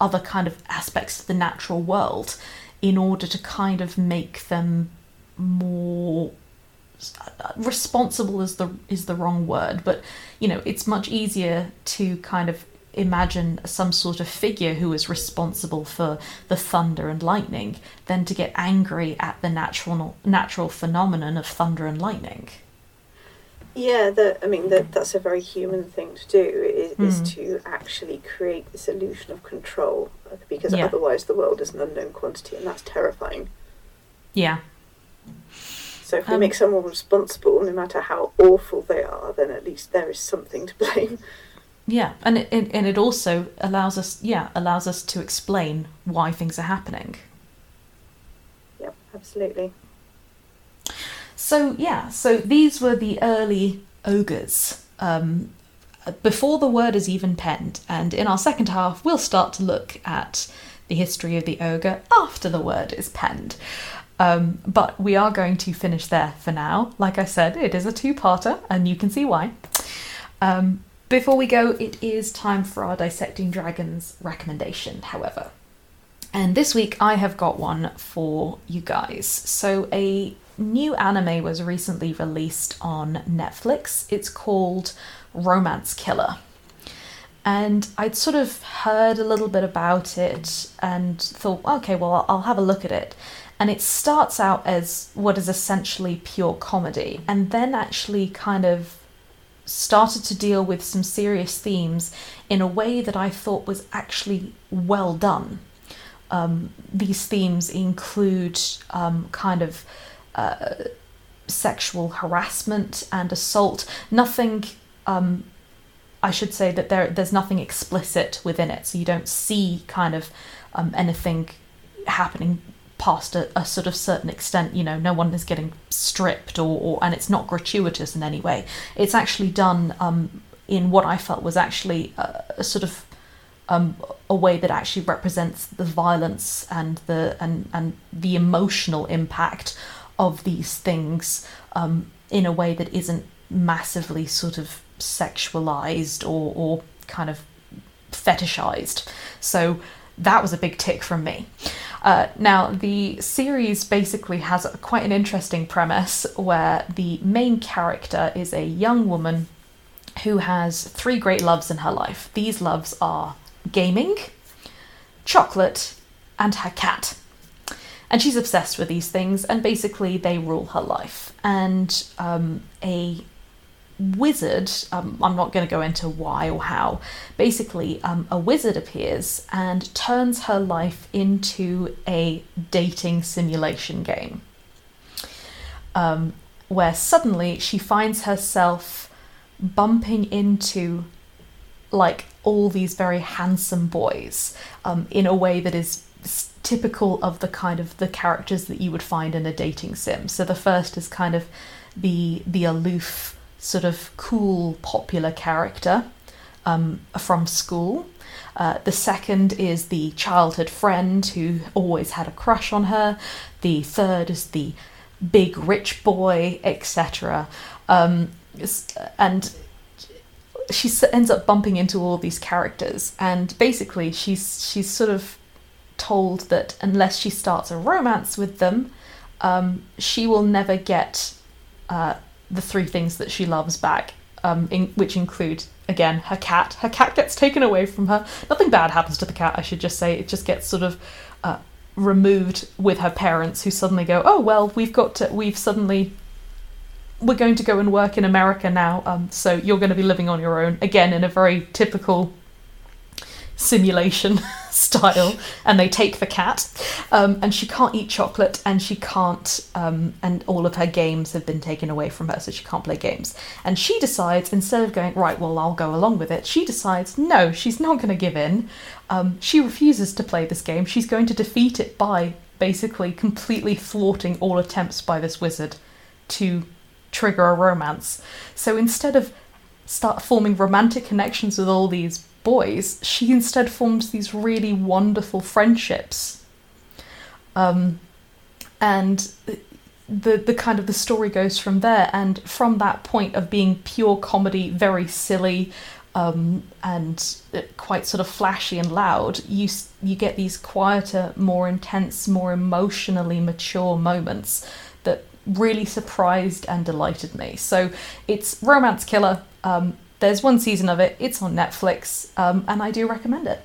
other kind of aspects of the natural world in order to kind of make them more responsible is the wrong word, but, it's much easier to kind of imagine some sort of figure who is responsible for the thunder and lightning than to get angry at the natural phenomenon of thunder and lightning. Yeah, that's a very human thing to do, is to actually create this illusion of control, because otherwise the world is an unknown quantity, and that's terrifying. Yeah. So if we make someone responsible, no matter how awful they are, then at least there is something to blame. Yeah, and it also allows us to explain why things are happening. Yep, absolutely. So these were the early ogres, before the word is even penned, and in our second half we'll start to look at the history of the ogre after the word is penned. But we are going to finish there for now. Like I said, it is a two-parter, and you can see why. Before we go, it is time for our Dissecting Dragons recommendation, however. And this week I have got one for you guys. So a new anime was recently released on Netflix. It's called Romance Killer. And I'd sort of heard a little bit about it and thought, okay, well, I'll have a look at it. And it starts out as what is essentially pure comedy, and then actually kind of started to deal with some serious themes in a way that I thought was actually well done. These themes include sexual harassment and assault. Nothing, I should say that there's nothing explicit within it, so you don't see kind of anything happening past a sort of certain extent, you know, no one is getting stripped or and it's not gratuitous in any way. It's actually done in what I felt was actually a sort of a way that actually represents the violence and the emotional impact of these things in a way that isn't massively sort of sexualized or kind of fetishized. So that was a big tick from me. Now, the series basically has quite an interesting premise where the main character is a young woman who has three great loves in her life. These loves are gaming, chocolate, and her cat. And she's obsessed with these things, and basically they rule her life. And a wizard, I'm not going to go into why or how, basically a wizard appears and turns her life into a dating simulation game, where suddenly she finds herself bumping into like all these very handsome boys in a way that is typical of the kind of the characters that you would find in a dating sim. So the first is kind of the aloof, sort of cool, popular character from school. The second is the childhood friend who always had a crush on her. The third is the big rich boy, etc. And she ends up bumping into all these characters, and basically she's sort of told that unless she starts a romance with them, she will never get the three things that she loves back, which include, again, her cat. Her cat gets taken away from her. Nothing bad happens to the cat, I should just say. It just gets sort of removed with her parents, who suddenly go, oh, well, we're going to go and work in America now, so you're going to be living on your own, again, in a very typical simulation style. And they take the cat, and she can't eat chocolate, and she can't and all of her games have been taken away from her, so she can't play games. And she decides, instead of going, right, well, I'll go along with it, she decides, no, she's not going to give in. She refuses to play this game. She's going to defeat it by basically completely thwarting all attempts by this wizard to trigger a romance. So instead of start forming romantic connections with all these boys, she instead forms these really wonderful friendships, and the kind of the story goes from there. And from that point of being pure comedy, very silly, and quite sort of flashy and loud, you get these quieter, more intense, more emotionally mature moments that really surprised and delighted me. So it's Romance Killer. There's one season of it. It's on Netflix, and I do recommend it.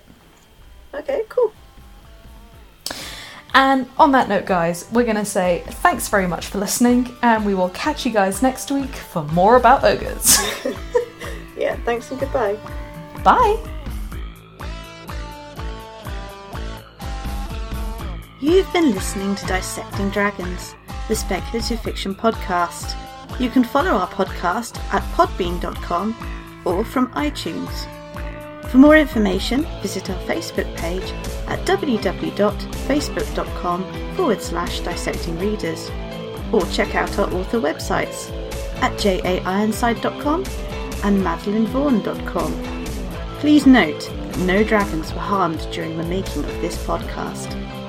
Okay, cool. And on that note, guys, we're going to say thanks very much for listening, and we will catch you guys next week for more about ogres. Yeah, thanks and goodbye. Bye. You've been listening to Dissecting Dragons, the speculative fiction podcast. You can follow our podcast at podbean.com or from iTunes. For more information, visit our Facebook page at www.facebook.com/dissectingreaders, or check out our author websites at JAIronside.com and MadeleinneVaughan.com. Please note, no dragons were harmed during the making of this podcast.